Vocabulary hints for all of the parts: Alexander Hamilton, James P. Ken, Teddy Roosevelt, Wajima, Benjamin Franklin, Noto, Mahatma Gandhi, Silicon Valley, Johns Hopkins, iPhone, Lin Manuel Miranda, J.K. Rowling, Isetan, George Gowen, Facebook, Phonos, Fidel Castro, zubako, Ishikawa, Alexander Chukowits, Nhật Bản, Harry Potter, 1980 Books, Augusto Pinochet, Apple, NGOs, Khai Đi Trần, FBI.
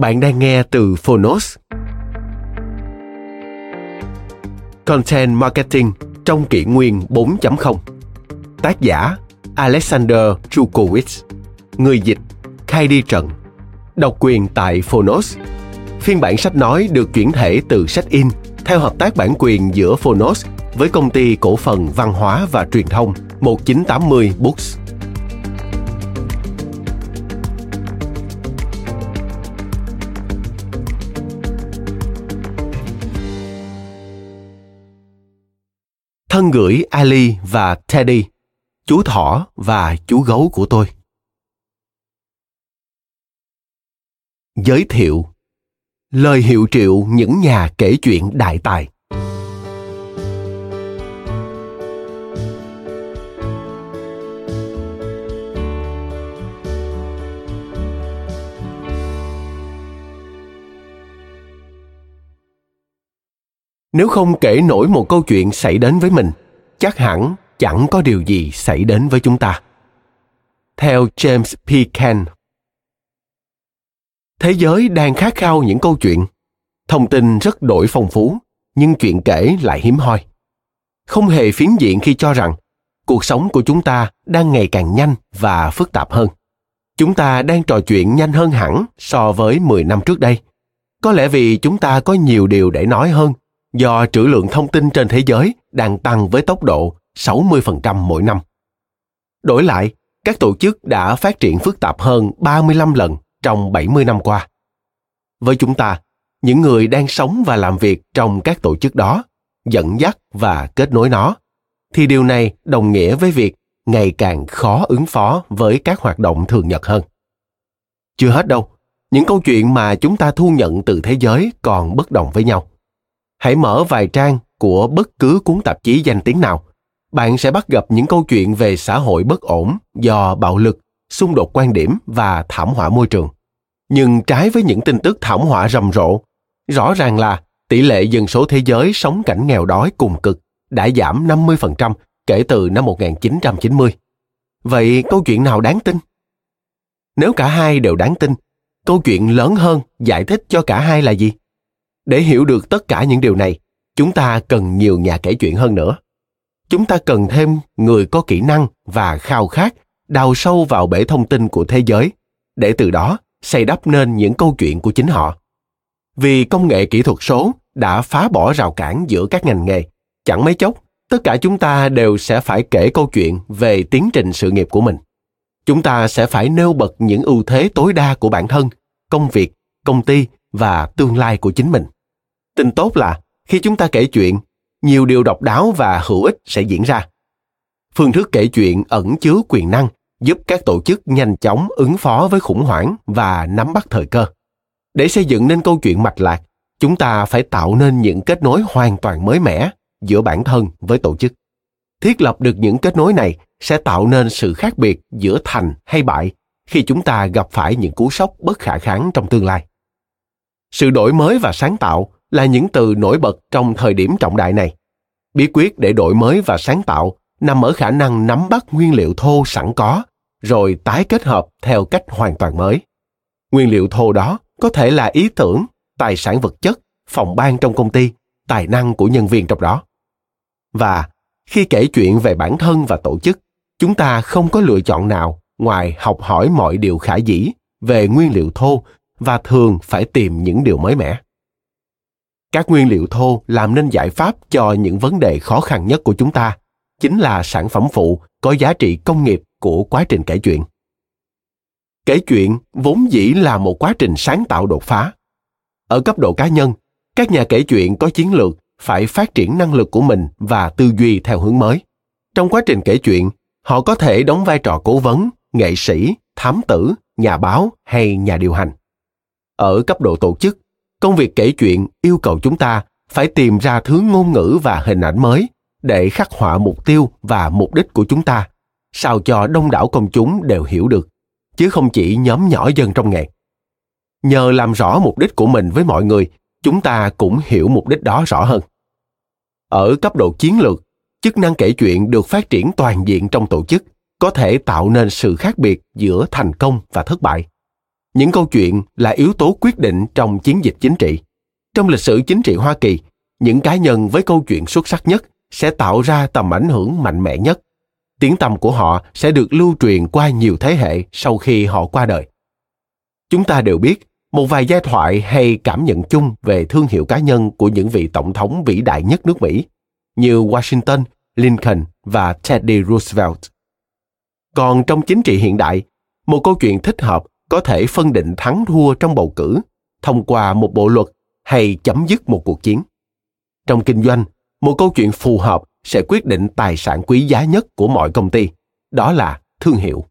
Bạn đang nghe từ Phonos. Content Marketing trong kỷ nguyên 4.0. Tác giả Alexander Chukowits. Người dịch Khai Đi Trần. Độc quyền tại Phonos. Phiên bản sách nói được chuyển thể từ sách in theo hợp tác bản quyền giữa Phonos với công ty cổ phần văn hóa và truyền thông 1980 Books. Thân gửi Ali và Teddy, chú thỏ và chú gấu của tôi. Giới thiệu. Lời hiệu triệu những nhà kể chuyện đại tài. Nếu không kể nổi một câu chuyện xảy đến với mình, chắc hẳn chẳng có điều gì xảy đến với chúng ta. Theo James P. Ken, thế giới đang khát khao những câu chuyện. Thông tin rất đổi phong phú, nhưng chuyện kể lại hiếm hoi. Không hề phiến diện khi cho rằng cuộc sống của chúng ta đang ngày càng nhanh và phức tạp hơn. Chúng ta đang trò chuyện nhanh hơn hẳn so với 10 năm trước đây. Có lẽ vì chúng ta có nhiều điều để nói hơn, do trữ lượng thông tin trên thế giới đang tăng với tốc độ 60% mỗi năm. Đổi lại, các tổ chức đã phát triển phức tạp hơn 35 lần trong 70 năm qua. Với chúng ta, những người đang sống và làm việc trong các tổ chức đó, dẫn dắt và kết nối nó, thì điều này đồng nghĩa với việc ngày càng khó ứng phó với các hoạt động thường nhật hơn. Chưa hết đâu, những câu chuyện mà chúng ta thu nhận từ thế giới còn bất đồng với nhau. Hãy mở vài trang của bất cứ cuốn tạp chí danh tiếng nào, bạn sẽ bắt gặp những câu chuyện về xã hội bất ổn do bạo lực, xung đột quan điểm và thảm họa môi trường. Nhưng trái với những tin tức thảm họa rầm rộ, rõ ràng là tỷ lệ dân số thế giới sống cảnh nghèo đói cùng cực đã giảm 50% kể từ năm 1990. Vậy câu chuyện nào đáng tin? Nếu cả hai đều đáng tin, câu chuyện lớn hơn giải thích cho cả hai là gì? Để hiểu được tất cả những điều này, chúng ta cần nhiều nhà kể chuyện hơn nữa. Chúng ta cần thêm người có kỹ năng và khao khát đào sâu vào bể thông tin của thế giới, để từ đó xây đắp nên những câu chuyện của chính họ. Vì công nghệ kỹ thuật số đã phá bỏ rào cản giữa các ngành nghề, chẳng mấy chốc, tất cả chúng ta đều sẽ phải kể câu chuyện về tiến trình sự nghiệp của mình. Chúng ta sẽ phải nêu bật những ưu thế tối đa của bản thân, công việc, công ty và tương lai của chính mình. Tin tốt là khi chúng ta kể chuyện, nhiều điều độc đáo và hữu ích sẽ diễn ra. Phương thức kể chuyện ẩn chứa quyền năng giúp các tổ chức nhanh chóng ứng phó với khủng hoảng và nắm bắt thời cơ. Để xây dựng nên câu chuyện mạch lạc, chúng ta phải tạo nên những kết nối hoàn toàn mới mẻ giữa bản thân với tổ chức. Thiết lập được những kết nối này sẽ tạo nên sự khác biệt giữa thành hay bại khi chúng ta gặp phải những cú sốc bất khả kháng trong tương lai. Sự đổi mới và sáng tạo là những từ nổi bật trong thời điểm trọng đại này. Bí quyết để đổi mới và sáng tạo nằm ở khả năng nắm bắt nguyên liệu thô sẵn có, rồi tái kết hợp theo cách hoàn toàn mới. Nguyên liệu thô đó có thể là ý tưởng, tài sản vật chất, phòng ban trong công ty, tài năng của nhân viên trong đó. Và Khi kể chuyện về bản thân và tổ chức, chúng ta không có lựa chọn nào ngoài học hỏi mọi điều khả dĩ về nguyên liệu thô và thường phải tìm những điều mới mẻ. Các nguyên liệu thô làm nên giải pháp cho những vấn đề khó khăn nhất của chúng ta, chính là sản phẩm phụ có giá trị công nghiệp của quá trình kể chuyện. Kể chuyện vốn dĩ là một quá trình sáng tạo đột phá. Ở cấp độ cá nhân, các nhà kể chuyện có chiến lược phải phát triển năng lực của mình và tư duy theo hướng mới. Trong quá trình kể chuyện, họ có thể đóng vai trò cố vấn, nghệ sĩ, thám tử, nhà báo hay nhà điều hành. Ở cấp độ tổ chức, công việc kể chuyện yêu cầu chúng ta phải tìm ra thứ ngôn ngữ và hình ảnh mới để khắc họa mục tiêu và mục đích của chúng ta, sao cho đông đảo công chúng đều hiểu được, chứ không chỉ nhóm nhỏ dân trong nghề. Nhờ làm rõ mục đích của mình với mọi người, chúng ta cũng hiểu mục đích đó rõ hơn. Ở cấp độ chiến lược, chức năng kể chuyện được phát triển toàn diện trong tổ chức, có thể tạo nên sự khác biệt giữa thành công và thất bại. Những câu chuyện là yếu tố quyết định trong chiến dịch chính trị. Trong lịch sử chính trị Hoa Kỳ, những cá nhân với câu chuyện xuất sắc nhất sẽ tạo ra tầm ảnh hưởng mạnh mẽ nhất. Tiếng tăm của họ sẽ được lưu truyền qua nhiều thế hệ sau khi họ qua đời. Chúng ta đều biết một vài giai thoại hay cảm nhận chung về thương hiệu cá nhân của những vị tổng thống vĩ đại nhất nước Mỹ, như Washington, Lincoln và Teddy Roosevelt. Còn trong chính trị hiện đại, một câu chuyện thích hợp có thể phân định thắng thua trong bầu cử, thông qua một bộ luật hay chấm dứt một cuộc chiến. Trong kinh doanh, một câu chuyện phù hợp sẽ quyết định tài sản quý giá nhất của mọi công ty, đó là thương hiệu.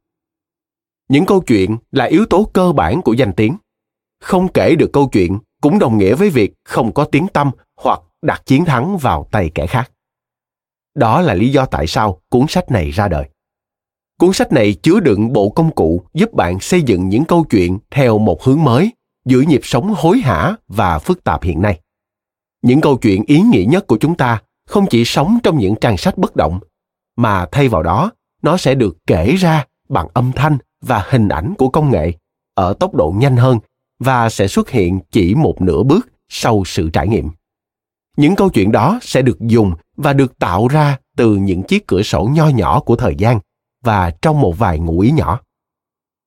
Những câu chuyện là yếu tố cơ bản của danh tiếng. Không kể được câu chuyện cũng đồng nghĩa với việc không có tiếng tăm hoặc đặt chiến thắng vào tay kẻ khác. Đó là lý do tại sao cuốn sách này ra đời. Cuốn sách này chứa đựng bộ công cụ giúp bạn xây dựng những câu chuyện theo một hướng mới, giữa nhịp sống hối hả và phức tạp hiện nay. Những câu chuyện ý nghĩa nhất của chúng ta không chỉ sống trong những trang sách bất động, mà thay vào đó, nó sẽ được kể ra bằng âm thanh và hình ảnh của công nghệ ở tốc độ nhanh hơn và sẽ xuất hiện chỉ một nửa bước sau sự trải nghiệm. Những câu chuyện đó sẽ được dùng và được tạo ra từ những chiếc cửa sổ nho nhỏ của thời gian và trong một vài ngụ ý nhỏ.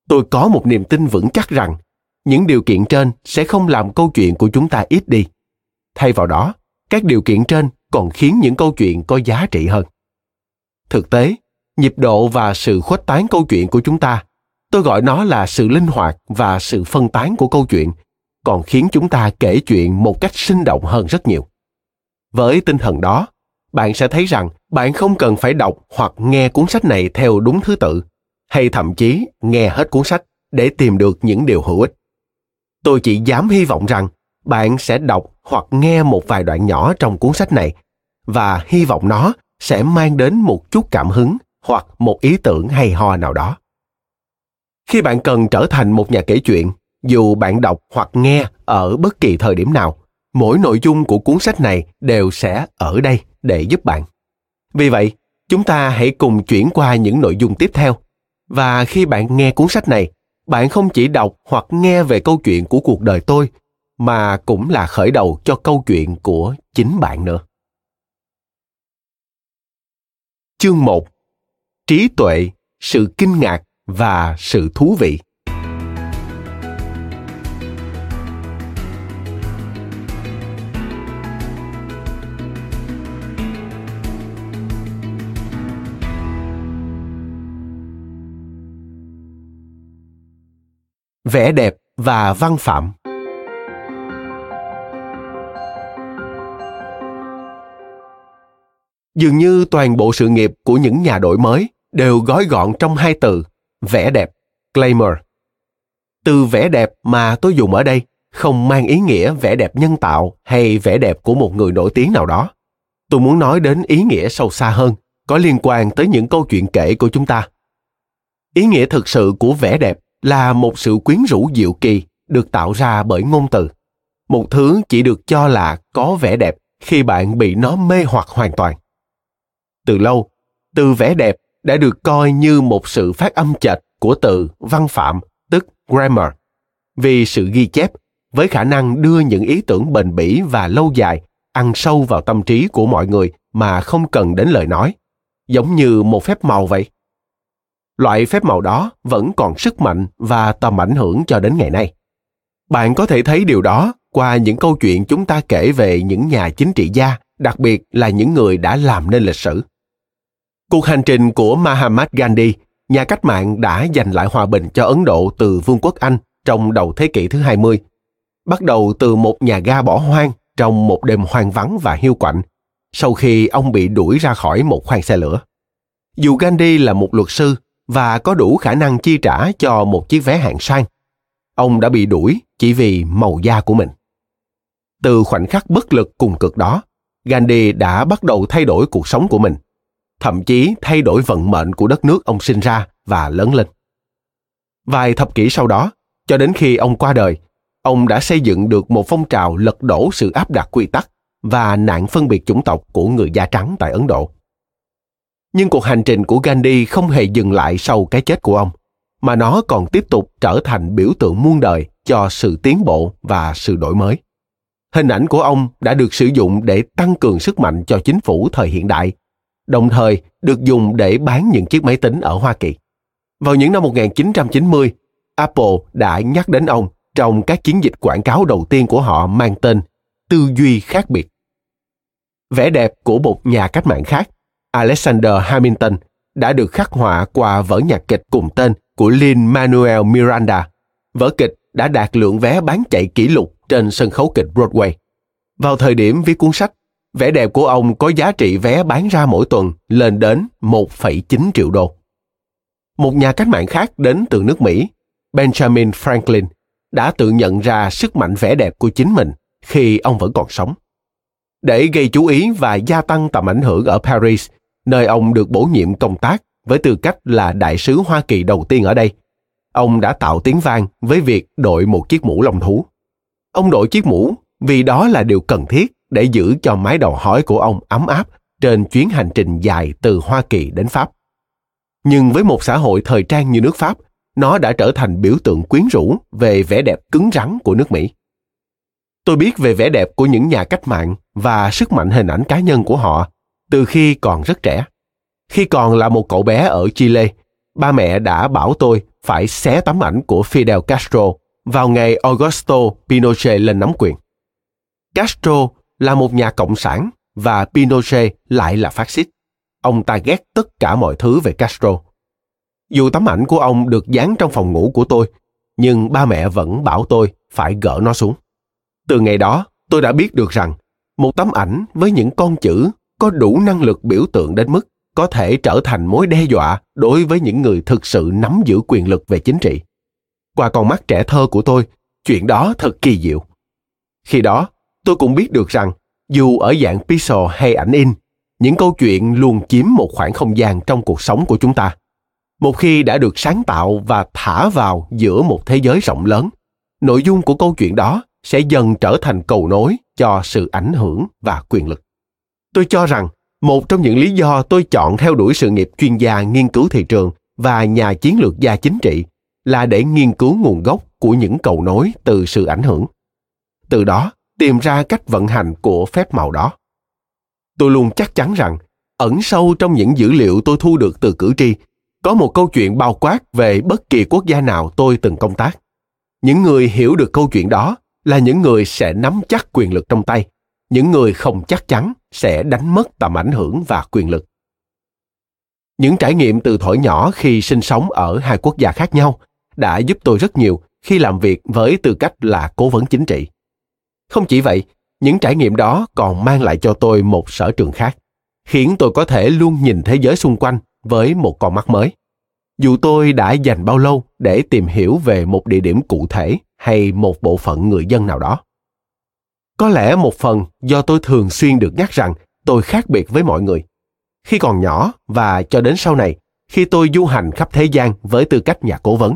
Tôi có một niềm tin vững chắc rằng những điều kiện trên sẽ không làm câu chuyện của chúng ta ít đi. Thay vào đó, các điều kiện trên còn khiến những câu chuyện có giá trị hơn. Thực tế, nhịp độ và sự khuếch tán câu chuyện của chúng ta, tôi gọi nó là sự linh hoạt và sự phân tán của câu chuyện, còn khiến chúng ta kể chuyện một cách sinh động hơn rất nhiều. Với tinh thần đó, bạn sẽ thấy rằng bạn không cần phải đọc hoặc nghe cuốn sách này theo đúng thứ tự, hay thậm chí nghe hết cuốn sách để tìm được những điều hữu ích. Tôi chỉ dám hy vọng rằng bạn sẽ đọc hoặc nghe một vài đoạn nhỏ trong cuốn sách này và hy vọng nó sẽ mang đến một chút cảm hứng hoặc một ý tưởng hay ho nào đó. Khi bạn cần trở thành một nhà kể chuyện, dù bạn đọc hoặc nghe ở bất kỳ thời điểm nào, mỗi nội dung của cuốn sách này đều sẽ ở đây để giúp bạn. Vì vậy, chúng ta hãy cùng chuyển qua những nội dung tiếp theo. Và khi bạn nghe cuốn sách này, bạn không chỉ đọc hoặc nghe về câu chuyện của cuộc đời tôi, mà cũng là khởi đầu cho câu chuyện của chính bạn nữa. Chương 1: Trí tuệ, sự kinh ngạc và sự thú vị. Vẻ đẹp và văn phạm. Dường như toàn bộ sự nghiệp của những nhà đổi mới đều gói gọn trong hai từ: vẻ đẹp, glamour. Từ vẻ đẹp mà tôi dùng ở đây không mang ý nghĩa vẻ đẹp nhân tạo hay vẻ đẹp của một người nổi tiếng nào đó. Tôi muốn nói đến ý nghĩa sâu xa hơn, có liên quan tới những câu chuyện kể của chúng ta. Ý nghĩa thực sự của vẻ đẹp là một sự quyến rũ diệu kỳ được tạo ra bởi ngôn từ. Một thứ chỉ được cho là có vẻ đẹp khi bạn bị nó mê hoặc hoàn toàn. Từ lâu, từ vẻ đẹp đã được coi như một sự phát âm chệch của từ văn phạm, tức grammar, vì sự ghi chép với khả năng đưa những ý tưởng bền bỉ và lâu dài ăn sâu vào tâm trí của mọi người mà không cần đến lời nói, giống như một phép màu vậy. Loại phép màu đó vẫn còn sức mạnh và tầm ảnh hưởng cho đến ngày nay. Bạn có thể thấy điều đó qua những câu chuyện chúng ta kể về những nhà chính trị gia, đặc biệt là những người đã làm nên lịch sử. Cuộc hành trình của Mahatma Gandhi, nhà cách mạng đã giành lại hòa bình cho Ấn Độ từ Vương quốc Anh trong đầu thế kỷ thứ 20, bắt đầu từ một nhà ga bỏ hoang trong một đêm hoang vắng và hiu quạnh, sau khi ông bị đuổi ra khỏi một khoang xe lửa. Dù Gandhi là một luật sư và có đủ khả năng chi trả cho một chiếc vé hạng sang, ông đã bị đuổi chỉ vì màu da của mình. Từ khoảnh khắc bất lực cùng cực đó, Gandhi đã bắt đầu thay đổi cuộc sống của mình, thậm chí thay đổi vận mệnh của đất nước ông sinh ra và lớn lên. Vài thập kỷ sau đó, cho đến khi ông qua đời, ông đã xây dựng được một phong trào lật đổ sự áp đặt quy tắc và nạn phân biệt chủng tộc của người da trắng tại Ấn Độ. Nhưng cuộc hành trình của Gandhi không hề dừng lại sau cái chết của ông, mà nó còn tiếp tục trở thành biểu tượng muôn đời cho sự tiến bộ và sự đổi mới. Hình ảnh của ông đã được sử dụng để tăng cường sức mạnh cho chính phủ thời hiện đại, đồng thời được dùng để bán những chiếc máy tính ở Hoa Kỳ. Vào những năm 1990, Apple đã nhắc đến ông trong các chiến dịch quảng cáo đầu tiên của họ mang tên Tư duy khác biệt. Vẻ đẹp của một nhà cách mạng khác, Alexander Hamilton, đã được khắc họa qua vở nhạc kịch cùng tên của Lin Manuel Miranda. Vở kịch đã đạt lượng vé bán chạy kỷ lục trên sân khấu kịch Broadway. Vào thời điểm viết cuốn sách, vẻ đẹp của ông có giá trị vé bán ra mỗi tuần lên đến 1,9 triệu đô. Một nhà cách mạng khác đến từ nước Mỹ, Benjamin Franklin, đã tự nhận ra sức mạnh vẻ đẹp của chính mình khi ông vẫn còn sống. Để gây chú ý và gia tăng tầm ảnh hưởng ở Paris, nơi ông được bổ nhiệm công tác với tư cách là đại sứ Hoa Kỳ đầu tiên ở đây, ông đã tạo tiếng vang với việc đội một chiếc mũ lông thú. Ông đội chiếc mũ vì đó là điều cần thiết để giữ cho mái đầu hói của ông ấm áp trên chuyến hành trình dài từ Hoa Kỳ đến Pháp. Nhưng với một xã hội thời trang như nước Pháp, nó đã trở thành biểu tượng quyến rũ về vẻ đẹp cứng rắn của nước Mỹ. Tôi biết về vẻ đẹp của những nhà cách mạng và sức mạnh hình ảnh cá nhân của họ từ khi còn rất trẻ. Khi còn là một cậu bé ở Chile, ba mẹ đã bảo tôi phải xé tấm ảnh của Fidel Castro vào ngày Augusto Pinochet lên nắm quyền. Castro là một nhà cộng sản và Pinochet lại là phát xít. Ông ta ghét tất cả mọi thứ về Castro. Dù tấm ảnh của ông được dán trong phòng ngủ của tôi, nhưng ba mẹ vẫn bảo tôi phải gỡ nó xuống. Từ ngày đó, tôi đã biết được rằng một tấm ảnh với những con chữ có đủ năng lực biểu tượng đến mức có thể trở thành mối đe dọa đối với những người thực sự nắm giữ quyền lực về chính trị. Qua con mắt trẻ thơ của tôi, chuyện đó thật kỳ diệu. Khi đó, tôi cũng biết được rằng dù ở dạng pixel hay ảnh in, những câu chuyện luôn chiếm một khoảng không gian trong cuộc sống của chúng ta. Một khi đã được sáng tạo và thả vào giữa một thế giới rộng lớn, nội dung của câu chuyện đó sẽ dần trở thành cầu nối cho sự ảnh hưởng và quyền lực. Tôi cho rằng một trong những lý do tôi chọn theo đuổi sự nghiệp chuyên gia nghiên cứu thị trường và nhà chiến lược gia chính trị là để nghiên cứu nguồn gốc của những cầu nối từ sự ảnh hưởng. Từ đó, tìm ra cách vận hành của phép màu đó. Tôi luôn chắc chắn rằng, ẩn sâu trong những dữ liệu tôi thu được từ cử tri, có một câu chuyện bao quát về bất kỳ quốc gia nào tôi từng công tác. Những người hiểu được câu chuyện đó là những người sẽ nắm chắc quyền lực trong tay, những người không chắc chắn sẽ đánh mất tầm ảnh hưởng và quyền lực. Những trải nghiệm từ thuở nhỏ khi sinh sống ở hai quốc gia khác nhau đã giúp tôi rất nhiều khi làm việc với tư cách là cố vấn chính trị. Không chỉ vậy, những trải nghiệm đó còn mang lại cho tôi một sở trường khác, khiến tôi có thể luôn nhìn thế giới xung quanh với một con mắt mới. Dù tôi đã dành bao lâu để tìm hiểu về một địa điểm cụ thể hay một bộ phận người dân nào đó. Có lẽ một phần do tôi thường xuyên được nhắc rằng tôi khác biệt với mọi người. Khi còn nhỏ và cho đến sau này, khi tôi du hành khắp thế gian với tư cách nhà cố vấn,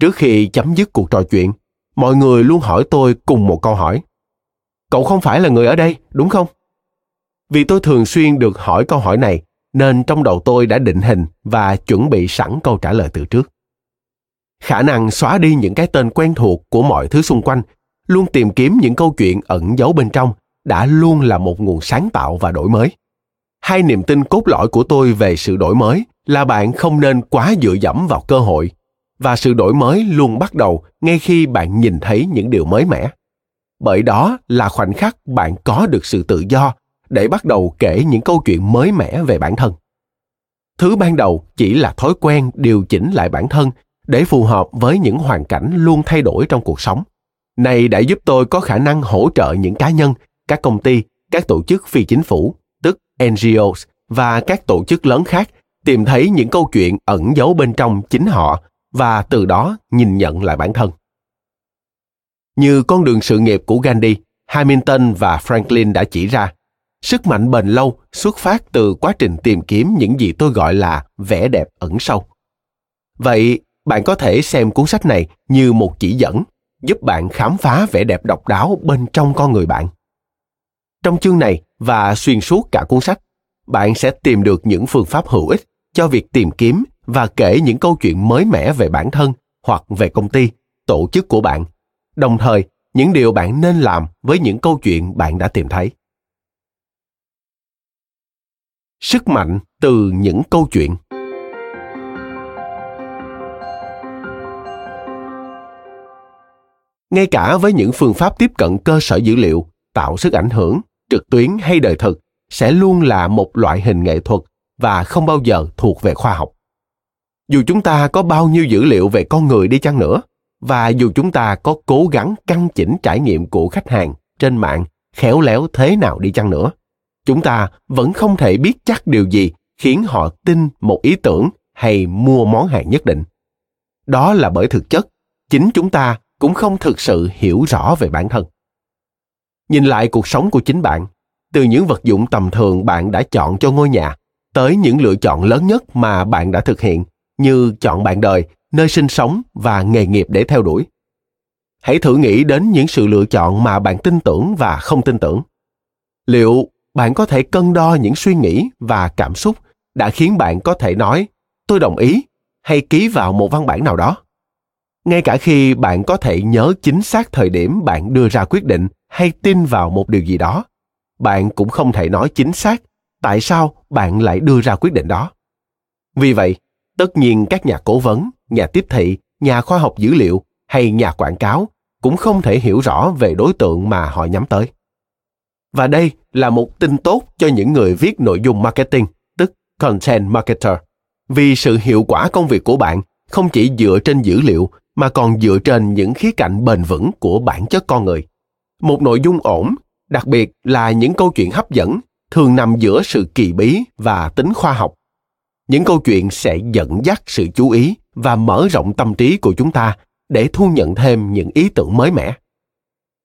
trước khi chấm dứt cuộc trò chuyện, mọi người luôn hỏi tôi cùng một câu hỏi. Cậu không phải là người ở đây, đúng không? Vì tôi thường xuyên được hỏi câu hỏi này, nên trong đầu tôi đã định hình và chuẩn bị sẵn câu trả lời từ trước. Khả năng xóa đi những cái tên quen thuộc của mọi thứ xung quanh, luôn tìm kiếm những câu chuyện ẩn giấu bên trong đã luôn là một nguồn sáng tạo và đổi mới. Hai niềm tin cốt lõi của tôi về sự đổi mới là bạn không nên quá dựa dẫm vào cơ hội, và sự đổi mới luôn bắt đầu ngay khi bạn nhìn thấy những điều mới mẻ. Bởi đó là khoảnh khắc bạn có được sự tự do để bắt đầu kể những câu chuyện mới mẻ về bản thân. Thứ ban đầu chỉ là thói quen điều chỉnh lại bản thân để phù hợp với những hoàn cảnh luôn thay đổi trong cuộc sống. Này đã giúp tôi có khả năng hỗ trợ những cá nhân, các công ty, các tổ chức phi chính phủ, tức NGOs, và các tổ chức lớn khác tìm thấy những câu chuyện ẩn giấu bên trong chính họ và từ đó nhìn nhận lại bản thân. Như con đường sự nghiệp của Gandhi, Hamilton và Franklin đã chỉ ra, sức mạnh bền lâu xuất phát từ quá trình tìm kiếm những gì tôi gọi là vẻ đẹp ẩn sâu. Vậy, bạn có thể xem cuốn sách này như một chỉ dẫn giúp bạn khám phá vẻ đẹp độc đáo bên trong con người bạn. Trong chương này và xuyên suốt cả cuốn sách, bạn sẽ tìm được những phương pháp hữu ích cho việc tìm kiếm và kể những câu chuyện mới mẻ về bản thân hoặc về công ty, tổ chức của bạn, đồng thời những điều bạn nên làm với những câu chuyện bạn đã tìm thấy. Sức mạnh từ những câu chuyện. Ngay cả với những phương pháp tiếp cận cơ sở dữ liệu, tạo sức ảnh hưởng, trực tuyến hay đời thực sẽ luôn là một loại hình nghệ thuật và không bao giờ thuộc về khoa học. Dù chúng ta có bao nhiêu dữ liệu về con người đi chăng nữa, và dù chúng ta có cố gắng căn chỉnh trải nghiệm của khách hàng trên mạng khéo léo thế nào đi chăng nữa, chúng ta vẫn không thể biết chắc điều gì khiến họ tin một ý tưởng hay mua món hàng nhất định. Đó là bởi thực chất, chính chúng ta cũng không thực sự hiểu rõ về bản thân. Nhìn lại cuộc sống của chính bạn, từ những vật dụng tầm thường bạn đã chọn cho ngôi nhà, tới những lựa chọn lớn nhất mà bạn đã thực hiện, như chọn bạn đời, nơi sinh sống và nghề nghiệp để theo đuổi. Hãy thử nghĩ đến những sự lựa chọn mà bạn tin tưởng và không tin tưởng. Liệu bạn có thể cân đo những suy nghĩ và cảm xúc đã khiến bạn có thể nói, tôi đồng ý, hay ký vào một văn bản nào đó? Ngay cả khi bạn có thể nhớ chính xác thời điểm bạn đưa ra quyết định hay tin vào một điều gì đó, bạn cũng không thể nói chính xác tại sao bạn lại đưa ra quyết định đó. Vì vậy, tất nhiên các nhà cố vấn, nhà tiếp thị, nhà khoa học dữ liệu hay nhà quảng cáo cũng không thể hiểu rõ về đối tượng mà họ nhắm tới. Và đây là một tin tốt cho những người viết nội dung marketing, tức content marketer, vì sự hiệu quả công việc của bạn không chỉ dựa trên dữ liệu mà còn dựa trên những khía cạnh bền vững của bản chất con người. Một nội dung ổn, đặc biệt là những câu chuyện hấp dẫn, thường nằm giữa sự kỳ bí và tính khoa học. Những câu chuyện sẽ dẫn dắt sự chú ý và mở rộng tâm trí của chúng ta để thu nhận thêm những ý tưởng mới mẻ.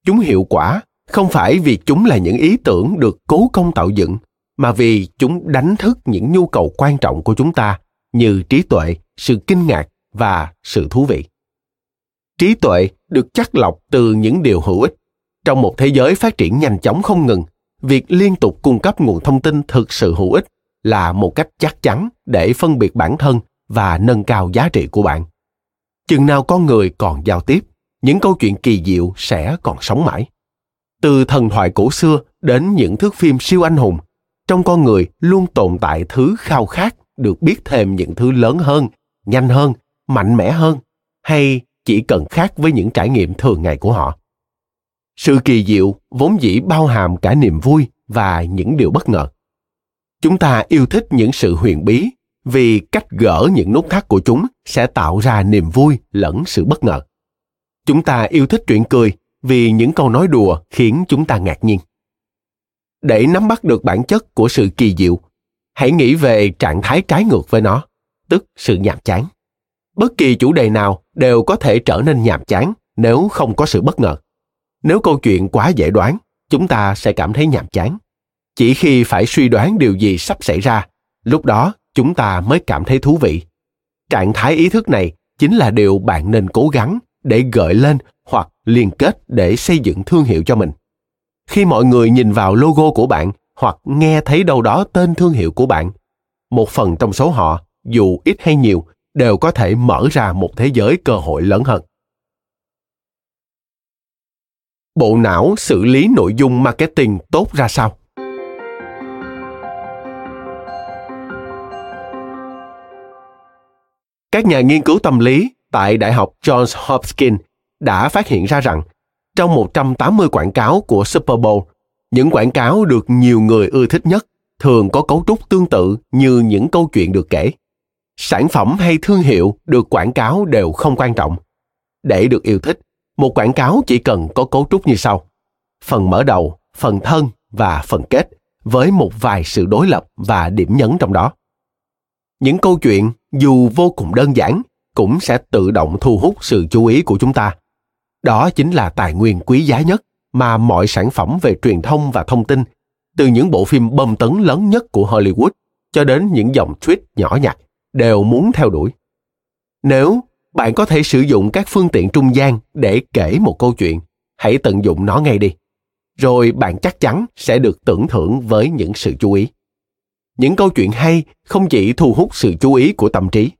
Chúng hiệu quả không phải vì chúng là những ý tưởng được cố công tạo dựng, mà vì chúng đánh thức những nhu cầu quan trọng của chúng ta như trí tuệ, sự kinh ngạc và sự thú vị. Trí tuệ được chắt lọc từ những điều hữu ích. Trong một thế giới phát triển nhanh chóng không ngừng, việc liên tục cung cấp nguồn thông tin thực sự hữu ích là một cách chắc chắn để phân biệt bản thân và nâng cao giá trị của bạn. Chừng nào con người còn giao tiếp, những câu chuyện kỳ diệu sẽ còn sống mãi. Từ thần thoại cổ xưa đến những thước phim siêu anh hùng, trong con người luôn tồn tại thứ khao khát được biết thêm những thứ lớn hơn, nhanh hơn, mạnh mẽ hơn, hay chỉ cần khác với những trải nghiệm thường ngày của họ. Sự kỳ diệu vốn dĩ bao hàm cả niềm vui và những điều bất ngờ. Chúng ta yêu thích những sự huyền bí vì cách gỡ những nút thắt của chúng sẽ tạo ra niềm vui lẫn sự bất ngờ. Chúng ta yêu thích chuyện cười vì những câu nói đùa khiến chúng ta ngạc nhiên. Để nắm bắt được bản chất của sự kỳ diệu, hãy nghĩ về trạng thái trái ngược với nó, tức sự nhàm chán. Bất kỳ chủ đề nào đều có thể trở nên nhàm chán nếu không có sự bất ngờ. Nếu câu chuyện quá dễ đoán, chúng ta sẽ cảm thấy nhàm chán. Chỉ khi phải suy đoán điều gì sắp xảy ra, lúc đó chúng ta mới cảm thấy thú vị. Trạng thái ý thức này chính là điều bạn nên cố gắng để gợi lên hoặc liên kết để xây dựng thương hiệu cho mình. Khi mọi người nhìn vào logo của bạn hoặc nghe thấy đâu đó tên thương hiệu của bạn, một phần trong số họ, dù ít hay nhiều, đều có thể mở ra một thế giới cơ hội lớn hơn. Bộ não xử lý nội dung marketing tốt ra sao? Các nhà nghiên cứu tâm lý tại Đại học Johns Hopkins đã phát hiện ra rằng trong 180 quảng cáo của Super Bowl, những quảng cáo được nhiều người ưa thích nhất thường có cấu trúc tương tự như những câu chuyện được kể. Sản phẩm hay thương hiệu được quảng cáo đều không quan trọng. Để được yêu thích, một quảng cáo chỉ cần có cấu trúc như sau: phần mở đầu, phần thân và phần kết, với một vài sự đối lập và điểm nhấn trong đó. Những câu chuyện dù vô cùng đơn giản cũng sẽ tự động thu hút sự chú ý của chúng ta. Đó chính là tài nguyên quý giá nhất mà mọi sản phẩm về truyền thông và thông tin, từ những bộ phim bom tấn lớn nhất của Hollywood cho đến những dòng tweet nhỏ nhặt, đều muốn theo đuổi. Nếu bạn có thể sử dụng các phương tiện trung gian để kể một câu chuyện, hãy tận dụng nó ngay đi. Rồi bạn chắc chắn sẽ được tưởng thưởng với những sự chú ý. Những câu chuyện hay không chỉ thu hút sự chú ý của tâm trí.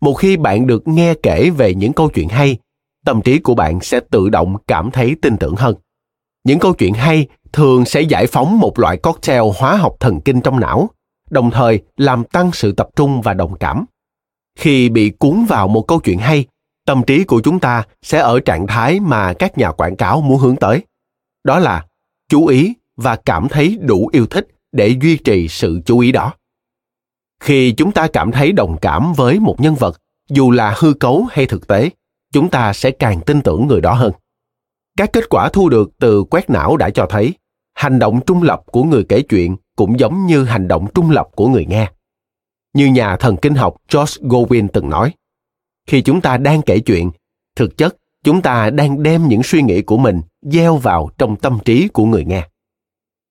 Một khi bạn được nghe kể về những câu chuyện hay, tâm trí của bạn sẽ tự động cảm thấy tin tưởng hơn. Những câu chuyện hay thường sẽ giải phóng một loại cocktail hóa học thần kinh trong não, đồng thời làm tăng sự tập trung và đồng cảm. Khi bị cuốn vào một câu chuyện hay, tâm trí của chúng ta sẽ ở trạng thái mà các nhà quảng cáo muốn hướng tới. Đó là chú ý và cảm thấy đủ yêu thích để duy trì sự chú ý đó. Khi chúng ta cảm thấy đồng cảm với một nhân vật, dù là hư cấu hay thực tế, chúng ta sẽ càng tin tưởng người đó hơn. Các kết quả thu được từ quét não đã cho thấy, hành động trung lập của người kể chuyện cũng giống như hành động trung lập của người nghe. Như nhà thần kinh học George Gowen từng nói, khi chúng ta đang kể chuyện, thực chất chúng ta đang đem những suy nghĩ của mình gieo vào trong tâm trí của người nghe.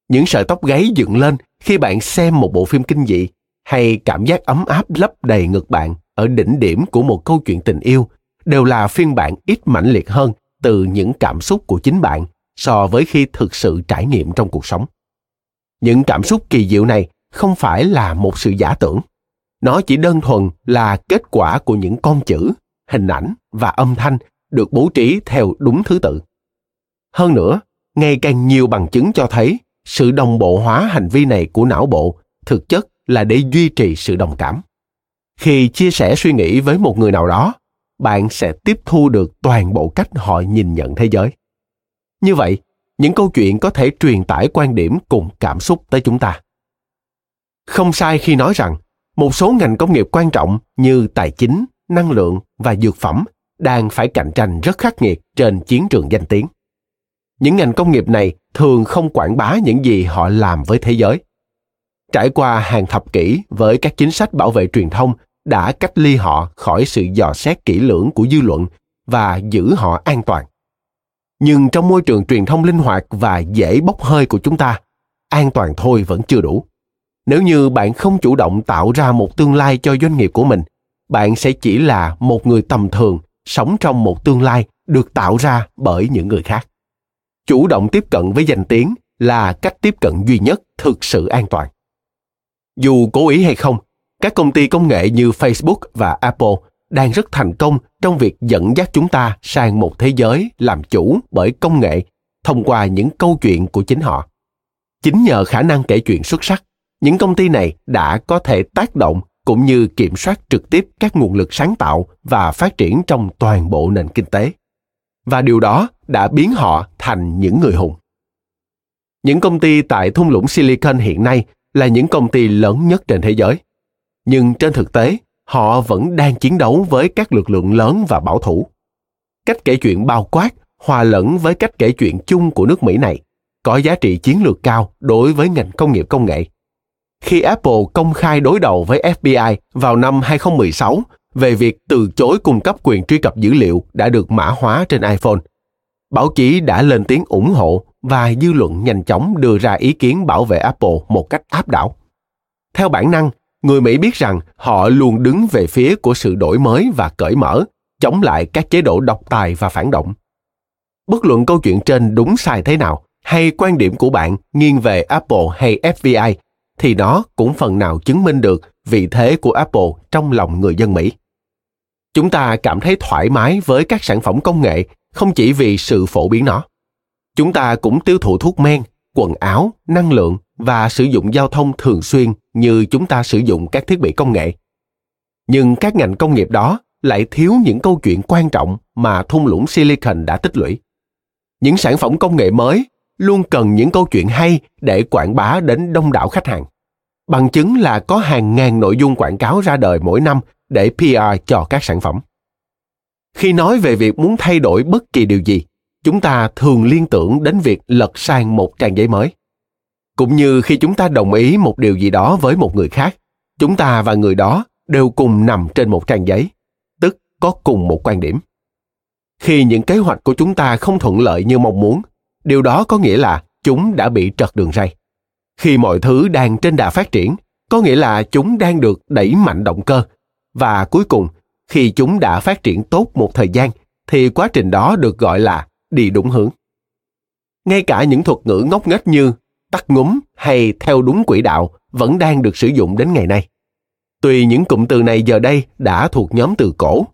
Những sợi tóc gáy dựng lên khi bạn xem một bộ phim kinh dị, hay cảm giác ấm áp lấp đầy ngực bạn ở đỉnh điểm của một câu chuyện tình yêu, đều là phiên bản ít mãnh liệt hơn từ những cảm xúc của chính bạn so với khi thực sự trải nghiệm trong cuộc sống. Những cảm xúc kỳ diệu này không phải là một sự giả tưởng. Nó chỉ đơn thuần là kết quả của những con chữ, hình ảnh và âm thanh được bố trí theo đúng thứ tự. Hơn nữa, ngày càng nhiều bằng chứng cho thấy sự đồng bộ hóa hành vi này của não bộ thực chất là để duy trì sự đồng cảm. Khi chia sẻ suy nghĩ với một người nào đó, bạn sẽ tiếp thu được toàn bộ cách họ nhìn nhận thế giới. Như vậy, những câu chuyện có thể truyền tải quan điểm cùng cảm xúc tới chúng ta. Không sai khi nói rằng, một số ngành công nghiệp quan trọng như tài chính, năng lượng và dược phẩm đang phải cạnh tranh rất khắc nghiệt trên chiến trường danh tiếng. Những ngành công nghiệp này thường không quảng bá những gì họ làm với thế giới. Trải qua hàng thập kỷ với các chính sách bảo vệ truyền thông đã cách ly họ khỏi sự dò xét kỹ lưỡng của dư luận và giữ họ an toàn. Nhưng trong môi trường truyền thông linh hoạt và dễ bốc hơi của chúng ta, an toàn thôi vẫn chưa đủ. Nếu như bạn không chủ động tạo ra một tương lai cho doanh nghiệp của mình, bạn sẽ chỉ là một người tầm thường sống trong một tương lai được tạo ra bởi những người khác. Chủ động tiếp cận với danh tiếng là cách tiếp cận duy nhất thực sự an toàn. Dù cố ý hay không, các công ty công nghệ như Facebook và Apple đang rất thành công trong việc dẫn dắt chúng ta sang một thế giới làm chủ bởi công nghệ thông qua những câu chuyện của chính họ. Chính nhờ khả năng kể chuyện xuất sắc, những công ty này đã có thể tác động cũng như kiểm soát trực tiếp các nguồn lực sáng tạo và phát triển trong toàn bộ nền kinh tế. Và điều đó đã biến họ thành những người hùng. Những công ty tại thung lũng Silicon hiện nay là những công ty lớn nhất trên thế giới. Nhưng trên thực tế, họ vẫn đang chiến đấu với các lực lượng lớn và bảo thủ. Cách kể chuyện bao quát, hòa lẫn với cách kể chuyện chung của nước Mỹ này, có giá trị chiến lược cao đối với ngành công nghiệp công nghệ. Khi Apple công khai đối đầu với FBI vào năm 2016 về việc từ chối cung cấp quyền truy cập dữ liệu đã được mã hóa trên iPhone, báo chí đã lên tiếng ủng hộ và dư luận nhanh chóng đưa ra ý kiến bảo vệ Apple một cách áp đảo. Theo bản năng, người Mỹ biết rằng họ luôn đứng về phía của sự đổi mới và cởi mở, chống lại các chế độ độc tài và phản động. Bất luận câu chuyện trên đúng sai thế nào, hay quan điểm của bạn nghiêng về Apple hay FBI, thì nó cũng phần nào chứng minh được vị thế của Apple trong lòng người dân Mỹ. Chúng ta cảm thấy thoải mái với các sản phẩm công nghệ không chỉ vì sự phổ biến nó. Chúng ta cũng tiêu thụ thuốc men, quần áo, năng lượng và sử dụng giao thông thường xuyên như chúng ta sử dụng các thiết bị công nghệ. Nhưng các ngành công nghiệp đó lại thiếu những câu chuyện quan trọng mà thung lũng Silicon đã tích lũy. Những sản phẩm công nghệ mới luôn cần những câu chuyện hay để quảng bá đến đông đảo khách hàng. Bằng chứng là có hàng ngàn nội dung quảng cáo ra đời mỗi năm để PR cho các sản phẩm. Khi nói về việc muốn thay đổi bất kỳ điều gì, chúng ta thường liên tưởng đến việc lật sang một trang giấy mới. Cũng như khi chúng ta đồng ý một điều gì đó với một người khác, chúng ta và người đó đều cùng nằm trên một trang giấy, tức có cùng một quan điểm. Khi những kế hoạch của chúng ta không thuận lợi như mong muốn, điều đó có nghĩa là chúng đã bị trật đường ray. Khi mọi thứ đang trên đà phát triển, có nghĩa là chúng đang được đẩy mạnh động cơ. Và cuối cùng, khi chúng đã phát triển tốt một thời gian, thì quá trình đó được gọi là đi đúng hướng. Ngay cả những thuật ngữ ngốc nghếch như tắt ngúm hay theo đúng quỹ đạo vẫn đang được sử dụng đến ngày nay. Tuy những cụm từ này giờ đây đã thuộc nhóm từ cổ,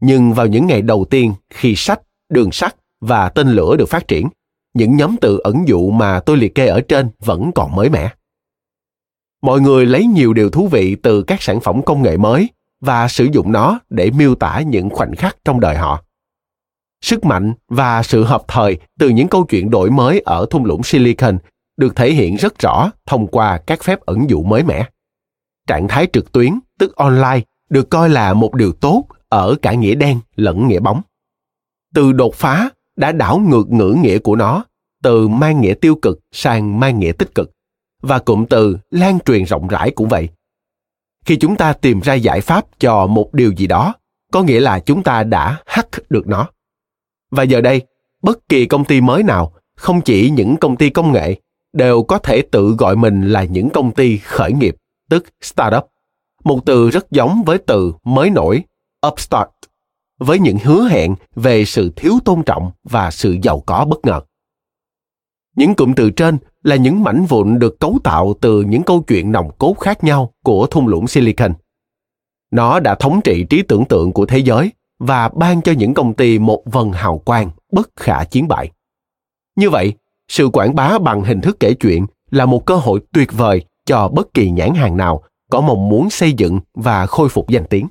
nhưng vào những ngày đầu tiên khi sách, đường sắt và tên lửa được phát triển, những nhóm từ ẩn dụ mà tôi liệt kê ở trên vẫn còn mới mẻ. Mọi người lấy nhiều điều thú vị từ các sản phẩm công nghệ mới và sử dụng nó để miêu tả những khoảnh khắc trong đời họ. Sức mạnh và sự hợp thời từ những câu chuyện đổi mới ở thung lũng Silicon được thể hiện rất rõ thông qua các phép ẩn dụ mới mẻ. Trạng thái trực tuyến, tức online, được coi là một điều tốt ở cả nghĩa đen lẫn nghĩa bóng. Từ đột phá đã đảo ngược ngữ nghĩa của nó, từ mang nghĩa tiêu cực sang mang nghĩa tích cực, và cụm từ lan truyền rộng rãi cũng vậy. Khi chúng ta tìm ra giải pháp cho một điều gì đó, có nghĩa là chúng ta đã hack được nó. Và giờ đây, bất kỳ công ty mới nào, không chỉ những công ty công nghệ, đều có thể tự gọi mình là những công ty khởi nghiệp, tức startup, một từ rất giống với từ mới nổi, upstart, với những hứa hẹn về sự thiếu tôn trọng và sự giàu có bất ngờ. Những cụm từ trên là những mảnh vụn được cấu tạo từ những câu chuyện nòng cốt khác nhau của thung lũng Silicon. Nó đã thống trị trí tưởng tượng của thế giới và ban cho những công ty một vầng hào quang bất khả chiến bại. Như vậy, sự quảng bá bằng hình thức kể chuyện là một cơ hội tuyệt vời cho bất kỳ nhãn hàng nào có mong muốn xây dựng và khôi phục danh tiếng.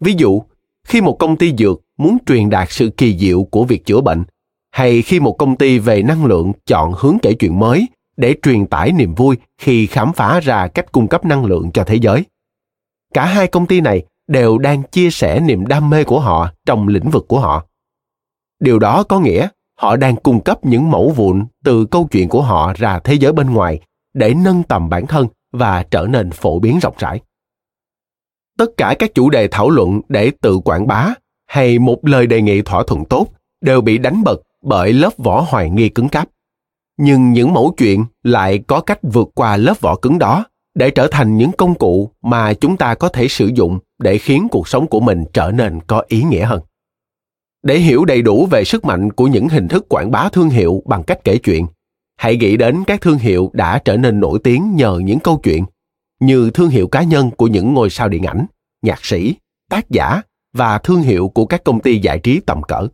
Ví dụ, khi một công ty dược muốn truyền đạt sự kỳ diệu của việc chữa bệnh, hay khi một công ty về năng lượng chọn hướng kể chuyện mới để truyền tải niềm vui khi khám phá ra cách cung cấp năng lượng cho thế giới. Cả hai công ty này đều đang chia sẻ niềm đam mê của họ trong lĩnh vực của họ. Điều đó có nghĩa họ đang cung cấp những mẩu vụn từ câu chuyện của họ ra thế giới bên ngoài để nâng tầm bản thân và trở nên phổ biến rộng rãi. Tất cả các chủ đề thảo luận để tự quảng bá hay một lời đề nghị thỏa thuận tốt đều bị đánh bật bởi lớp vỏ hoài nghi cứng cáp. Nhưng những mẫu chuyện lại có cách vượt qua lớp vỏ cứng đó để trở thành những công cụ mà chúng ta có thể sử dụng để khiến cuộc sống của mình trở nên có ý nghĩa hơn. Để hiểu đầy đủ về sức mạnh của những hình thức quảng bá thương hiệu bằng cách kể chuyện, hãy nghĩ đến các thương hiệu đã trở nên nổi tiếng nhờ những câu chuyện, như thương hiệu cá nhân của những ngôi sao điện ảnh, nhạc sĩ, tác giả và thương hiệu của các công ty giải trí tầm cỡ.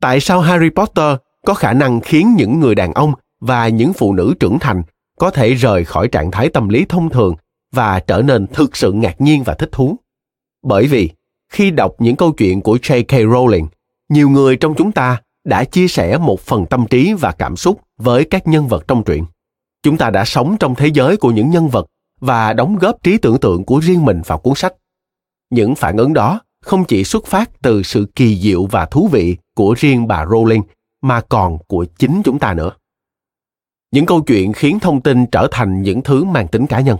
Tại sao Harry Potter có khả năng khiến những người đàn ông và những phụ nữ trưởng thành có thể rời khỏi trạng thái tâm lý thông thường và trở nên thực sự ngạc nhiên và thích thú? Bởi vì, khi đọc những câu chuyện của J.K. Rowling, nhiều người trong chúng ta đã chia sẻ một phần tâm trí và cảm xúc với các nhân vật trong truyện. Chúng ta đã sống trong thế giới của những nhân vật và đóng góp trí tưởng tượng của riêng mình vào cuốn sách. Những phản ứng đó không chỉ xuất phát từ sự kỳ diệu và thú vị của riêng bà Rowling, mà còn của chính chúng ta nữa. Những câu chuyện khiến thông tin trở thành những thứ mang tính cá nhân.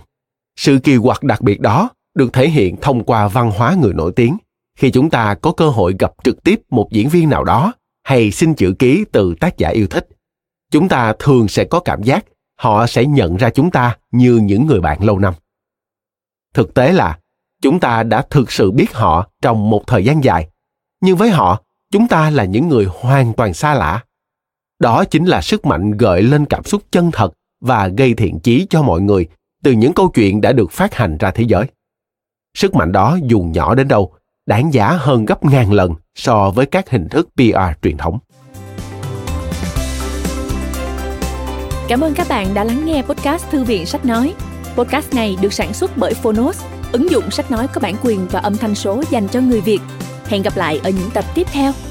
Sự kỳ quặc đặc biệt đó được thể hiện thông qua văn hóa người nổi tiếng, khi chúng ta có cơ hội gặp trực tiếp một diễn viên nào đó hay xin chữ ký từ tác giả yêu thích. Chúng ta thường sẽ có cảm giác họ sẽ nhận ra chúng ta như những người bạn lâu năm. Thực tế là, chúng ta đã thực sự biết họ trong một thời gian dài, nhưng với họ, chúng ta là những người hoàn toàn xa lạ. Đó chính là sức mạnh gợi lên cảm xúc chân thật và gây thiện chí cho mọi người từ những câu chuyện đã được phát hành ra thế giới. Sức mạnh đó dù nhỏ đến đâu, đáng giá hơn gấp ngàn lần so với các hình thức PR truyền thống. Cảm ơn các bạn đã lắng nghe podcast Thư viện Sách Nói. Podcast này được sản xuất bởi Phonos ứng dụng sách nói có bản quyền và âm thanh số dành cho người Việt. Hẹn gặp lại ở những tập tiếp theo.